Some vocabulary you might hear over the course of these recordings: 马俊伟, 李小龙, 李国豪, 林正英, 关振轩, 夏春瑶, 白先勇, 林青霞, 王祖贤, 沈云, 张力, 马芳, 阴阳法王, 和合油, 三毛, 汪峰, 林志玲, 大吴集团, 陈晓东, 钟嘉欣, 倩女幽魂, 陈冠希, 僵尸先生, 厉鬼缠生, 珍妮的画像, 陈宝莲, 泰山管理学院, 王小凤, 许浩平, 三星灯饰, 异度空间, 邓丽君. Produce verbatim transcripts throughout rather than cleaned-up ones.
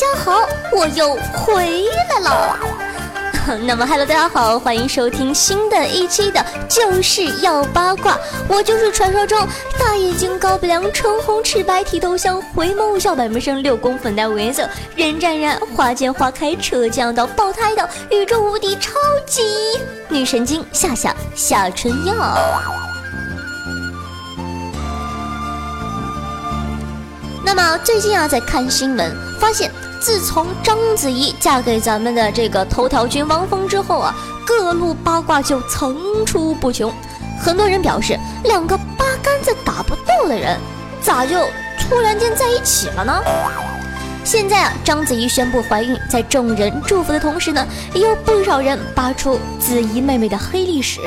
家好，我又回来了。那么 ，Hello， 大家好，欢迎收听新的一期的就是要八卦，我就是传说中大眼睛、高鼻梁、唇红齿白、剃头香、回眸五笑百媚生、六宫粉黛五颜色、人湛然、花见花开、车见到爆胎的宇宙无敌超级女神经夏夏夏春药。那么最近啊，在看新闻，发现自从章子怡嫁给咱们的这个头条君汪峰之后啊，各路八卦就层出不穷。很多人表示，两个八竿子打不到的人，咋就突然间在一起了呢？现在啊，章子怡宣布怀孕，在众人祝福的同时呢，也有不少人扒出子怡妹妹的黑历史。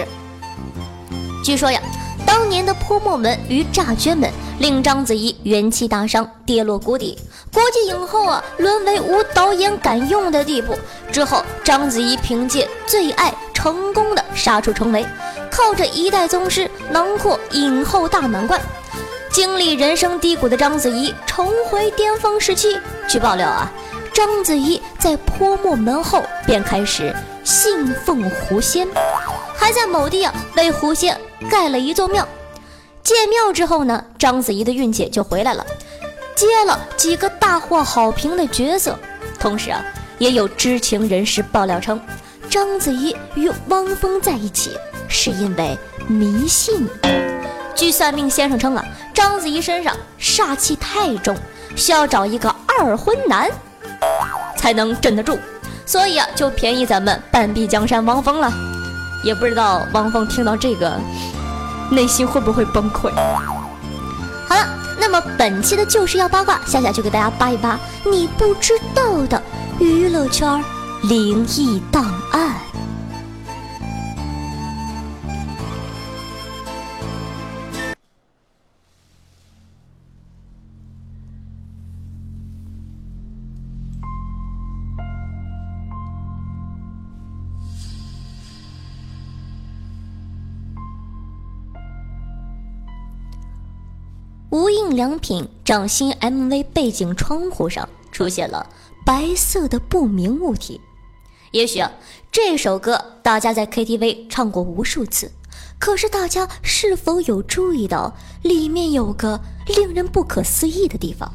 据说呀，当年的泼墨门与诈捐门令章子怡元气大伤，跌落谷底，国际影后啊沦为无导演敢用的地步。之后章子怡凭借最爱成功的杀出重围，靠着一代宗师囊括影后大满贯。经历人生低谷的章子怡重回巅峰时期。据爆料啊，章子怡在泼墨门后便开始信奉狐仙，还在某地啊为狐仙盖了一座庙。建庙之后呢，章子怡的运气就回来了，接了几个大获好评的角色。同时啊，也有知情人士爆料称，章子怡与汪峰在一起是因为迷信。据算命先生称啊，章子怡身上煞气太重，需要找一个二婚男才能镇得住，所以啊，就便宜咱们半壁江山汪峰了。也不知道汪峰听到这个内心会不会崩溃。好了，那么本期的就是要八卦，夏夏就给大家扒一扒你不知道的娱乐圈灵异档案。无印良品掌新 M V 背景窗户上出现了白色的不明物体。也许啊，这首歌大家在 K T V 唱过无数次，可是大家是否有注意到里面有个令人不可思议的地方？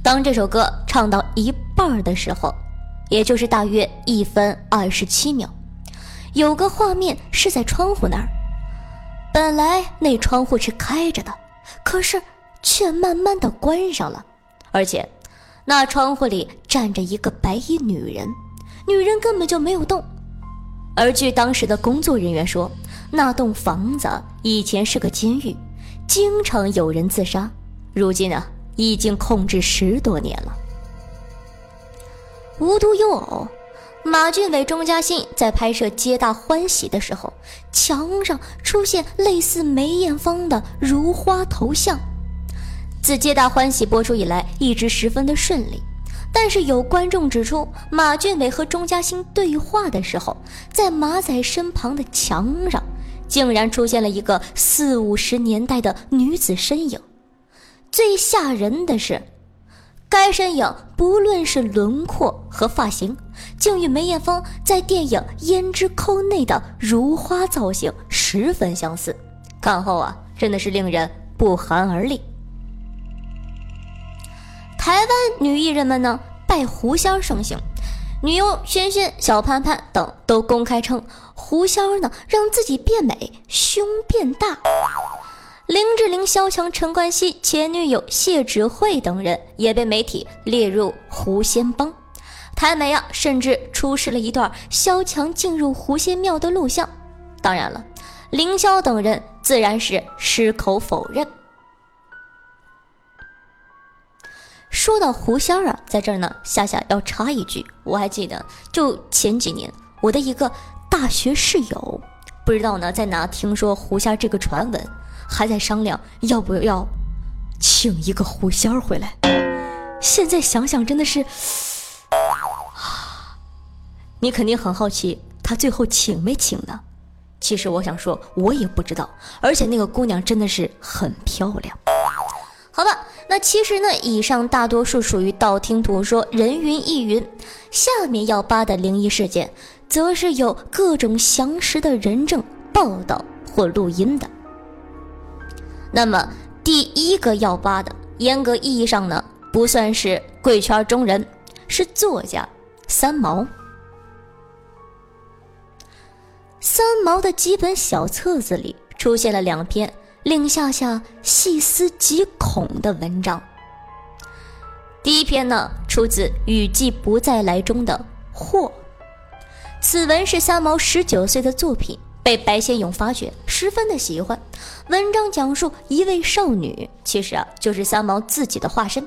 当这首歌唱到一半的时候，也就是大约一分二十七秒，有个画面是在窗户那儿，本来那窗户是开着的，可是却慢慢的关上了，而且那窗户里站着一个白衣女人，女人根本就没有动。而据当时的工作人员说，那栋房子以前是个监狱，经常有人自杀，如今啊已经控制十多年了。无独有偶，马俊伟、钟嘉欣在拍摄《皆大欢喜》的时候，墙上出现类似梅艳芳的如花头像。自《皆大欢喜》播出以来，一直十分的顺利，但是有观众指出，马俊伟和钟嘉欣对话的时候，在马仔身旁的墙上竟然出现了一个四五十年代的女子身影。最吓人的是，该身影不论是轮廓和发型，竟与梅艳芳在电影《胭脂扣》内的如花造型十分相似。看后啊，真的是令人不寒而栗。台湾女艺人们呢，拜狐仙盛行，女优萱萱、小潘潘等都公开称，狐仙呢让自己变美，胸变大。林志玲、萧蔷、陈冠希、前女友谢芷慧等人也被媒体列入狐仙帮。台媒啊，甚至出示了一段萧蔷进入狐仙庙的录像。当然了，林萧等人自然是矢口否认。说到狐仙啊，在这儿呢，夏夏要插一句，我还记得就前几年，我的一个大学室友，不知道呢在哪听说狐仙这个传闻。还在商量要不要请一个狐仙回来，现在想想真的是，你肯定很好奇他最后请没请呢？其实我想说，我也不知道，而且那个姑娘真的是很漂亮。好吧，那其实呢，以上大多数属于道听途说，人云亦云。下面要扒的灵异事件，则是有各种详实的人证、报道或录音的。那么第一个要扒的，严格意义上呢，不算是贵圈中人，是作家三毛。三毛的几本小册子里出现了两篇令夏夏细思极恐的文章。第一篇呢，出自《雨季不再来》中的《祸》，此文是三毛十九岁的作品，被白先勇发掘，十分的喜欢。文章讲述一位少女，其实啊就是三毛自己的化身，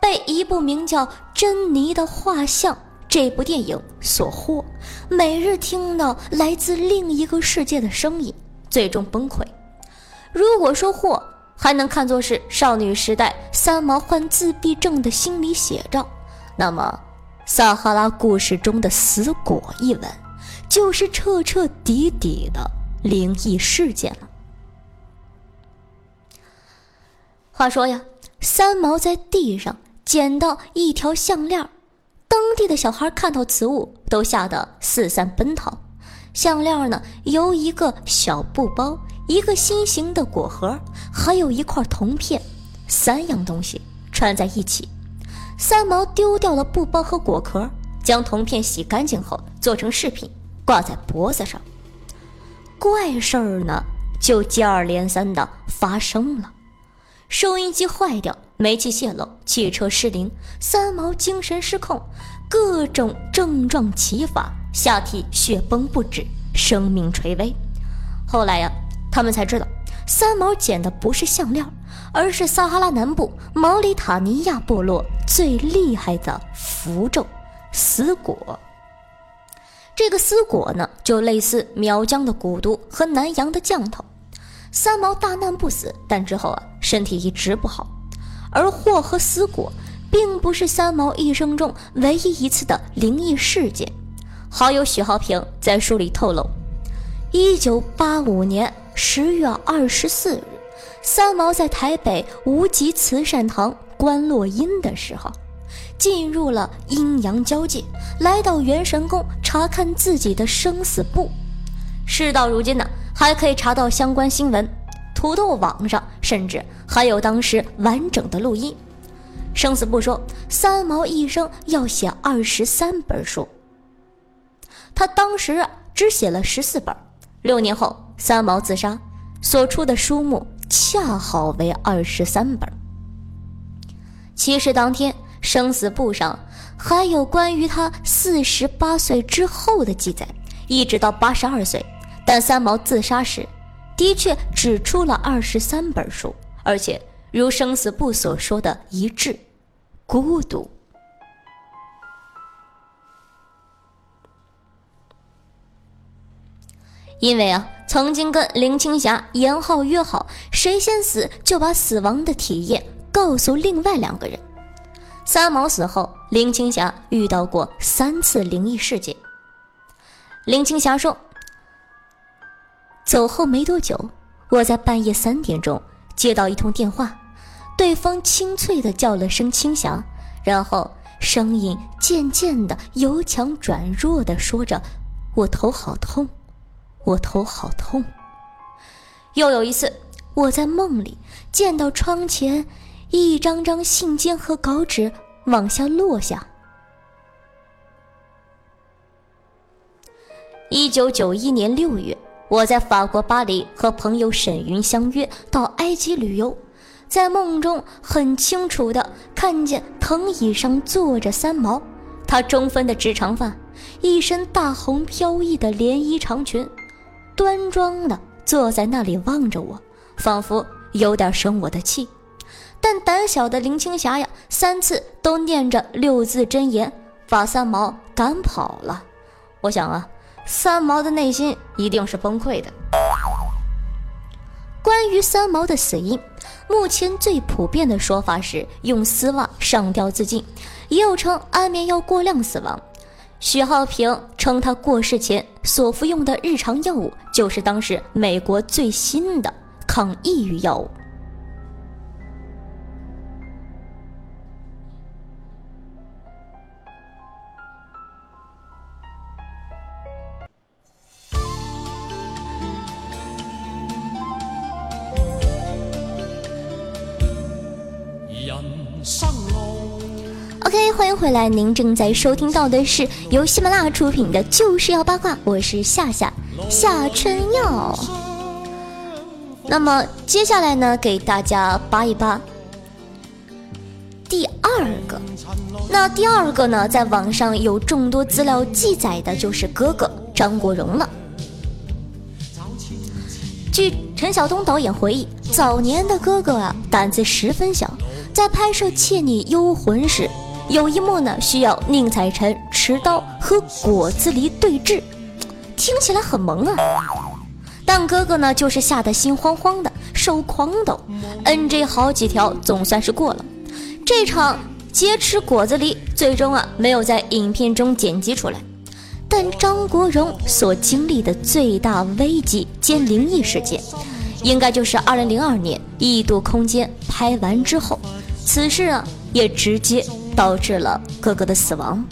被一部名叫《珍妮的画像》这部电影所惑，每日听到来自另一个世界的声音，最终崩溃。如果说惑还能看作是少女时代三毛患自闭症的心理写照，那么撒哈拉故事中的死果一文，就是彻彻底底的灵异事件了。话说呀，三毛在地上捡到一条项链，当地的小孩看到此物都吓得四散奔逃。项链呢，由一个小布包、一个心形的果核，还有一块铜片，三样东西串在一起。三毛丢掉了布包和果壳，将铜片洗干净后做成饰品挂在脖子上。怪事儿呢就接二连三的发生了，收音机坏掉，煤气泄漏，汽车失灵，三毛精神失控，各种症状齐发，下体血崩不止，生命垂危。后来呀、啊，他们才知道三毛捡的不是项链，而是撒哈拉南部毛里塔尼亚部落最厉害的符咒死果。这个死果呢，就类似苗疆的古毒和南洋的降头。三毛大难不死，但之后啊，身体一直不好。而祸和死果并不是三毛一生中唯一一次的灵异事件。好友许浩平在书里透露，一九八五年十月二十四日，三毛在台北无极慈善堂观落阴的时候，进入了阴阳交界，来到元神宫查看自己的生死簿。事到如今呢，还可以查到相关新闻，土豆网上甚至还有当时完整的录音。生死簿说，三毛一生要写二十三本书，他当时啊只写了十四本。六年后，三毛自杀，所出的书目恰好为二十三本。其实当天生死簿上还有关于他四十八岁之后的记载，一直到八十二岁。但三毛自杀时，的确只出了二十三本书，而且如生死簿所说的一致，孤独。因为啊，曾经跟林青霞、严浩约好，谁先死就把死亡的体验告诉另外两个人。三毛死后，林青霞遇到过三次灵异事件。林青霞说，走后没多久，我在半夜三点钟接到一通电话，对方清脆地叫了声青霞，然后声音渐渐地由强转弱地说着，我头好痛，我头好痛。又有一次，我在梦里见到窗前一张张信笺和稿纸往下落下。一九九一年六月，我在法国巴黎和朋友沈云相约到埃及旅游，在梦中很清楚地看见藤椅上坐着三毛，他中分的直长发，一身大红飘逸的连衣长裙，端庄地坐在那里望着我，仿佛有点生我的气。但胆小的林青霞呀，三次都念着六字真言，把三毛赶跑了。我想啊，三毛的内心一定是崩溃的。关于三毛的死因，目前最普遍的说法是用丝袜上吊自尽，也有称安眠药过量死亡。许浩平称他过世前所服用的日常药物就是当时美国最新的抗抑郁药物。OK， 欢迎回来，您正在收听到的是由喜马拉雅出品的就是要八卦，我是夏夏夏春耀。那么接下来呢，给大家扒一扒第二个。那第二个呢，在网上有众多资料记载的就是哥哥张国荣了。据陈晓东导演回忆，早年的哥哥啊，胆子十分小，在拍摄《倩女幽魂》时，有一幕呢需要宁采臣持刀和果子狸对峙，听起来很萌啊。但哥哥呢就是吓得心慌慌的，手狂抖 ，N G 好几条总算是过了。这场劫持果子狸最终啊没有在影片中剪辑出来。但张国荣所经历的最大危机兼灵异事件，应该就是二零零二年异度空间拍完之后，此事啊也直接导致了哥哥的死亡。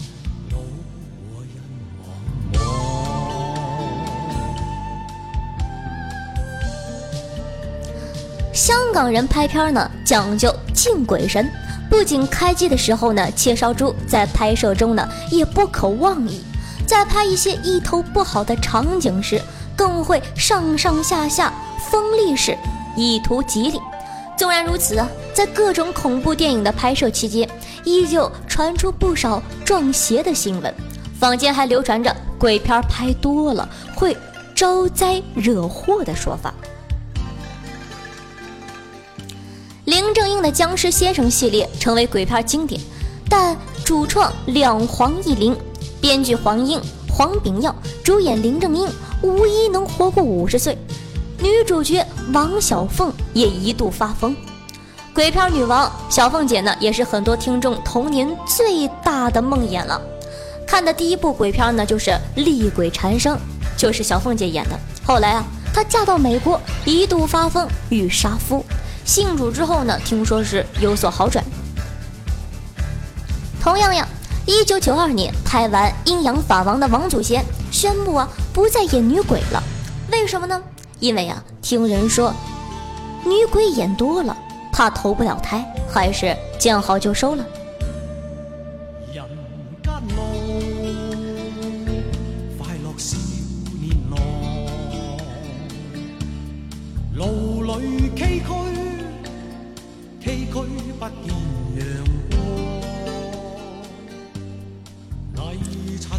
香港人拍片呢讲究敬鬼神，不仅开机的时候呢切烧猪，在拍摄中呢也不可妄议，在拍一些意头不好的场景时，更会上上下下锋利式，以图吉利。纵然如此啊，在各种恐怖电影的拍摄期间，依旧传出不少撞邪的新闻，坊间还流传着鬼片拍多了会招灾惹祸的说法。林正英的《僵尸先生》系列成为鬼片经典，但主创两黄一林，编剧黄英、黄炳耀，主演林正英，无一能活过五十岁。女主角王小凤也一度发疯。鬼片女王小凤姐呢，也是很多听众童年最大的梦魇了。看的第一部鬼片呢，就是《厉鬼缠生》，就是小凤姐演的。后来啊，她嫁到美国，一度发疯欲杀夫。信主之后呢，听说是有所好转。同样呀。一九九二年拍完《阴阳法王》的王祖贤宣布啊不再演女鬼了，为什么呢？因为啊听人说女鬼演多了，怕投不了胎，还是见好就收了。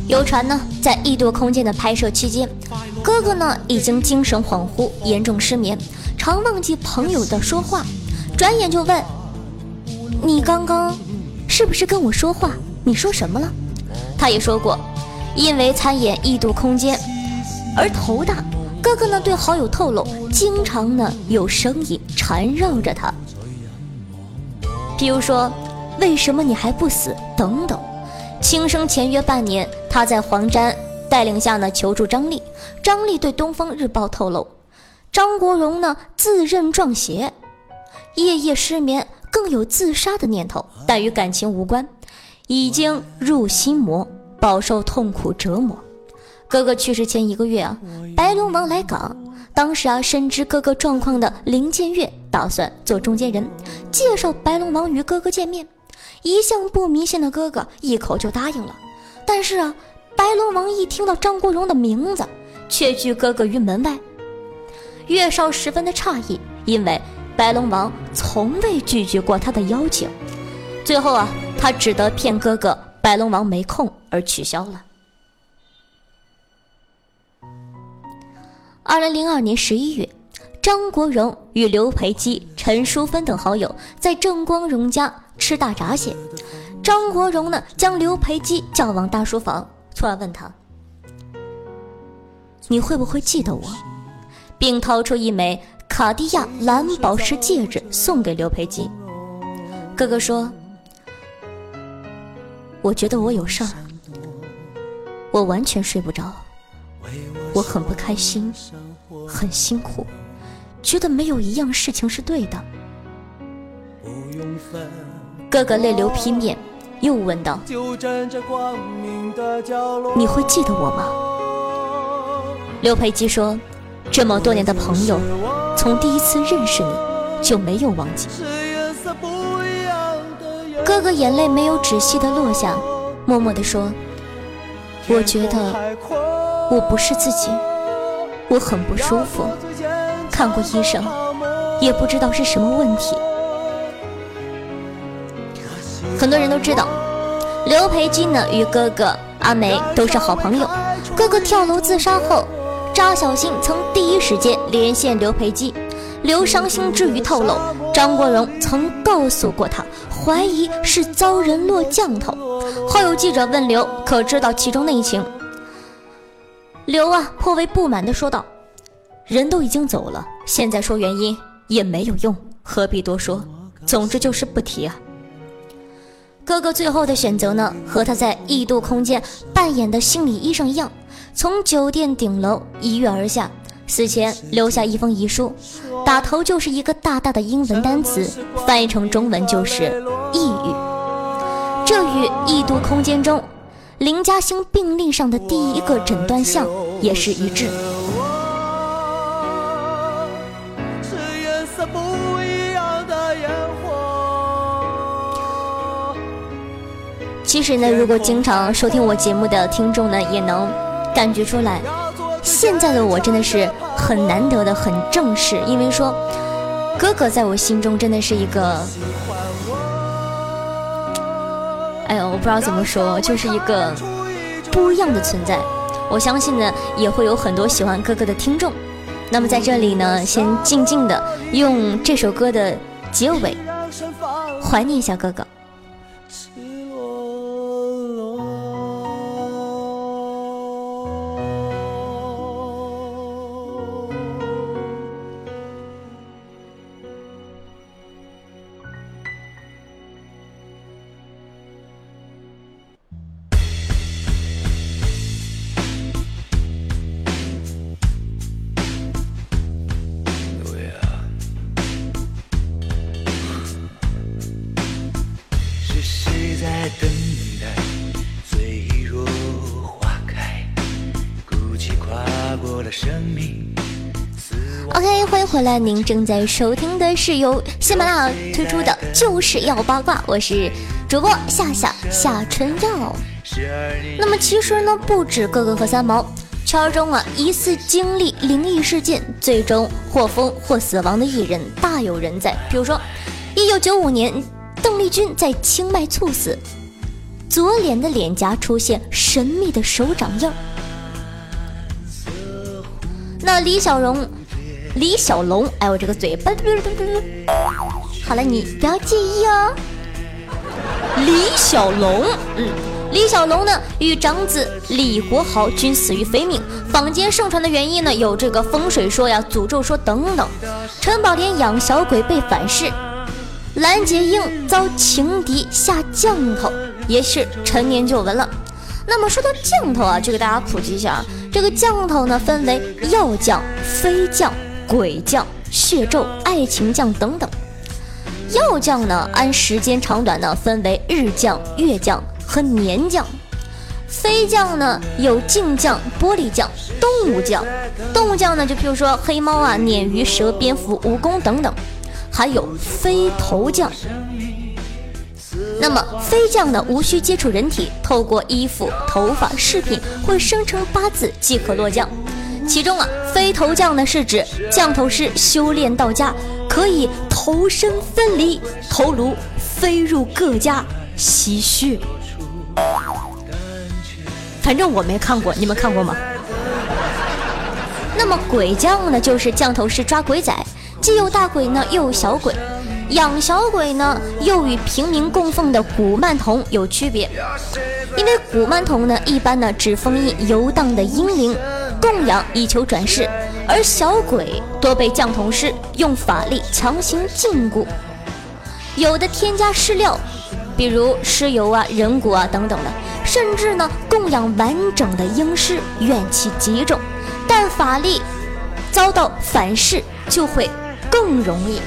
游传呢，在异度空间的拍摄期间，哥哥呢已经精神恍惚，严重失眠，常忘记朋友的说话，转眼就问：“你刚刚是不是跟我说话？你说什么了？”他也说过，因为参演异度空间而头大。哥哥呢对好友透露，经常呢有声音缠绕着他，比如说：“为什么你还不死？”等等。轻生前约半年，他在黄沾带领下呢求助张力，张力对东方日报透露，张国荣呢自认撞邪，夜夜失眠，更有自杀的念头，但与感情无关，已经入心魔，饱受痛苦折磨。哥哥去世前一个月啊，白龙王来港，当时啊深知哥哥状况的林建岳打算做中间人，介绍白龙王与哥哥见面。一向不迷信的哥哥一口就答应了，但是啊，白龙王一听到张国荣的名字，却拒哥哥于门外。岳少十分的诧异，因为白龙王从未拒绝过他的邀请。最后啊，他只得骗哥哥白龙王没空而取消了。二零零二年十一月，张国荣与刘培基、陈淑芬等好友在郑光荣家吃大闸蟹，张国荣呢将刘培基叫往大书房，突然问他：“你会不会记得我？”并掏出一枚卡地亚蓝宝石戒指送给刘培基。哥哥说：“我觉得我有事儿，我完全睡不着，我很不开心，很辛苦，觉得没有一样事情是对的。”哥哥泪流披面，又问道：“你会记得我吗？”刘培基说：“这么多年的朋友，从第一次认识你就没有忘记。哥哥眼泪没有止息地落下，默默地说，我觉得我不是自己，我很不舒服，看过医生，也不知道是什么问题。很多人都知道刘培基呢与哥哥阿梅都是好朋友，哥哥跳楼自杀后，张小新曾第一时间联系刘培基。刘伤心之余透露，张国荣曾告诉过他，怀疑是遭人落降头。后有记者问刘可知道其中内情，刘啊颇为不满地说道，人都已经走了，现在说原因也没有用，何必多说，总之就是不提啊。哥哥最后的选择呢，和他在异度空间扮演的心理医生一样，从酒店顶楼一跃而下，死前留下一封遗书，打头就是一个大大的英文单词，翻译成中文就是抑郁。这与异度空间中林嘉欣病历上的第一个诊断项也是一致。其实呢，如果经常收听我节目的听众呢，也能感觉出来，现在的我真的是很难得的很正式，因为说哥哥在我心中真的是一个，哎呦，我不知道怎么说，就是一个不一样的存在。我相信呢，也会有很多喜欢哥哥的听众。那么在这里呢，先静静的用这首歌的结尾怀念一下哥哥。后来您正在收听的是由喜马拉雅推出的就是要八卦，我是主播夏夏夏春耀。那么其实呢，不止哥哥和三毛，圈中啊疑似经历灵异事件最终或疯或死亡的艺人大有人在。比如说一九九五年邓丽君在清迈猝死，左脸的脸颊出现神秘的手掌印。那李小龙李小龙，哎，我这个嘴巴，好了，你不要介意哦。李小龙，嗯，李小龙呢与长子李国豪均死于非命，坊间盛传的原因呢有这个风水说呀、诅咒说等等。陈宝莲养小鬼被反噬，蓝洁瑛遭情敌下降头，也是陈年旧闻了。那么说到降头啊，就给大家普及一下，这个降头呢分为药降、飞降、鬼降、血咒、爱情降等等。药降呢按时间长短呢分为日降、月降和年降。飞降呢有镜降、玻璃降、动物降。动物降呢就譬如说黑猫啊、鲶鱼、蛇、蝙蝠、蜈蚣等等，还有飞头降。那么飞降呢无需接触人体，透过衣服、头发、饰品会生成八字即可落降。其中啊，飞头降呢是指降头师修炼到家，可以头身分离，头颅飞入各家吸血。反正我没看过，你们看过吗？那么鬼降呢，就是降头师抓鬼仔，既有大鬼呢，又有小鬼。养小鬼呢，又与平民供奉的古曼童有区别，因为古曼童呢，一般呢只封印游荡的阴灵，供养以求转世，而小鬼多被降头师用法力强行禁锢，有的添加施料，比如尸油啊、人骨啊等等的，甚至呢供养完整的婴尸，怨气极重，但法力遭到反噬就会更容易。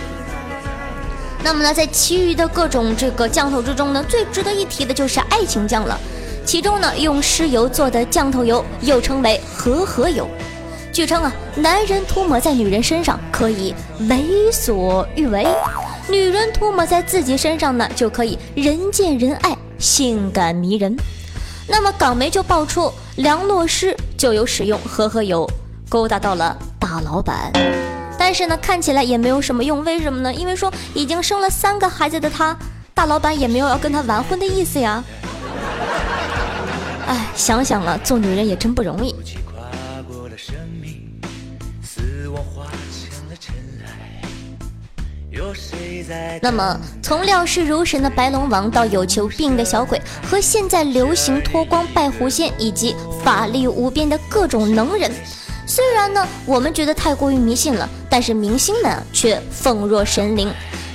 那么呢，在其余的各种这个降头之中呢，最值得一提的就是爱情降了。其中呢，用尸油做的降头油又称为和合油，据称啊，男人涂抹在女人身上可以为所欲为，女人涂抹在自己身上呢，就可以人见人爱，性感迷人。那么港媒就爆出梁洛施就有使用和合油勾搭到了大老板，但是呢看起来也没有什么用，为什么呢？因为说已经生了三个孩子的她，大老板也没有要跟她完婚的意思呀。哎，想想啊，做女人也真不容易。那么从料事如神的白龙王到有求必应的小鬼，和现在流行脱光拜狐仙以及法力无边的各种能人，虽然呢我们觉得太过于迷信了，但是明星们、啊、却奉若神灵。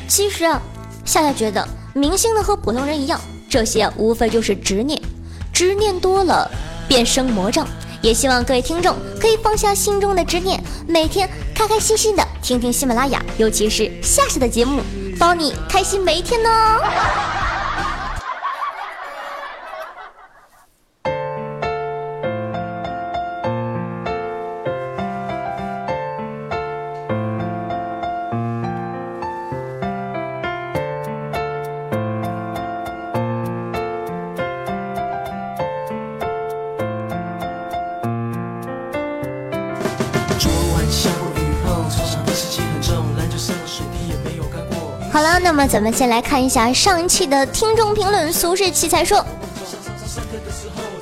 其实啊，夏夏觉得明星呢和普通人一样，这些、啊、无非就是执念，执念多了便生魔障。也希望各位听众可以放下心中的执念，每天开开心心的听听喜马拉雅，尤其是夏夏的节目，包你开心每一天哦。好了，那么咱们先来看一下上一期的听众评论。苏轼奇才说，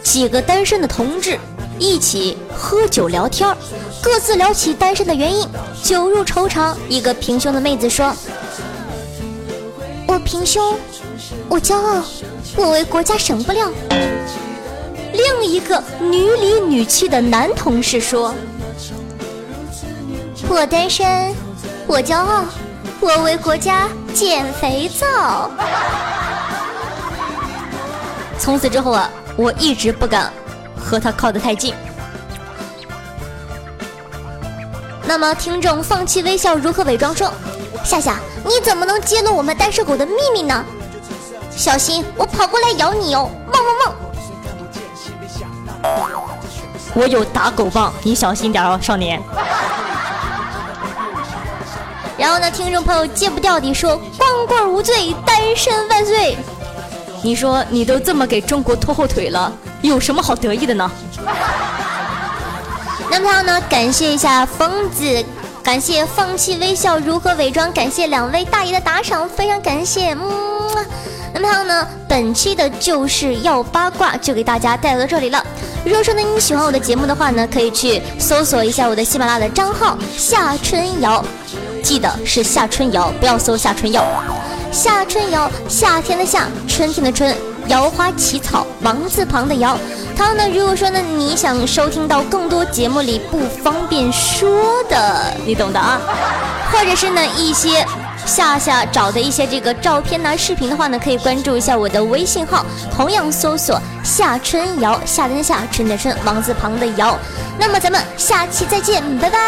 几个单身的同志一起喝酒聊天，各自聊起单身的原因。酒入愁肠，一个平胸的妹子说，我平胸，我骄傲，我为国家省不了。另一个女里女气的男同事说，我单身，我骄傲，我为国家减肥皂。从此之后啊，我一直不敢和他靠得太近。那么听众放弃微笑如何伪装说，夏夏你怎么能揭露我们单身狗的秘密呢？小心我跑过来咬你哦，汪汪汪！我有打狗棒，你小心点哦，少年。然后呢，听众朋友戒不掉地说，光棍无罪，单身万岁。你说你都这么给中国拖后腿了，有什么好得意的呢？那么他呢，感谢一下疯子，感谢放弃微笑如何伪装，感谢两位大爷的打赏，非常感谢。嗯，那么他呢，本期的就是要八卦就给大家带到这里了。如果说呢你喜欢我的节目的话呢，可以去搜索一下我的喜马拉雅的账号夏春瑶，记得是夏春瑶，不要搜夏春药。夏春瑶，夏天的夏，春天的春，瑶花起草，王字旁的瑶。他呢，如果说呢你想收听到更多节目里不方便说的，你懂的啊，或者是呢一些夏夏找的一些这个照片啊视频的话呢，可以关注一下我的微信号，同样搜索夏春瑶，夏天的夏，春天的春，王字旁的瑶。那么咱们下期再见，拜拜。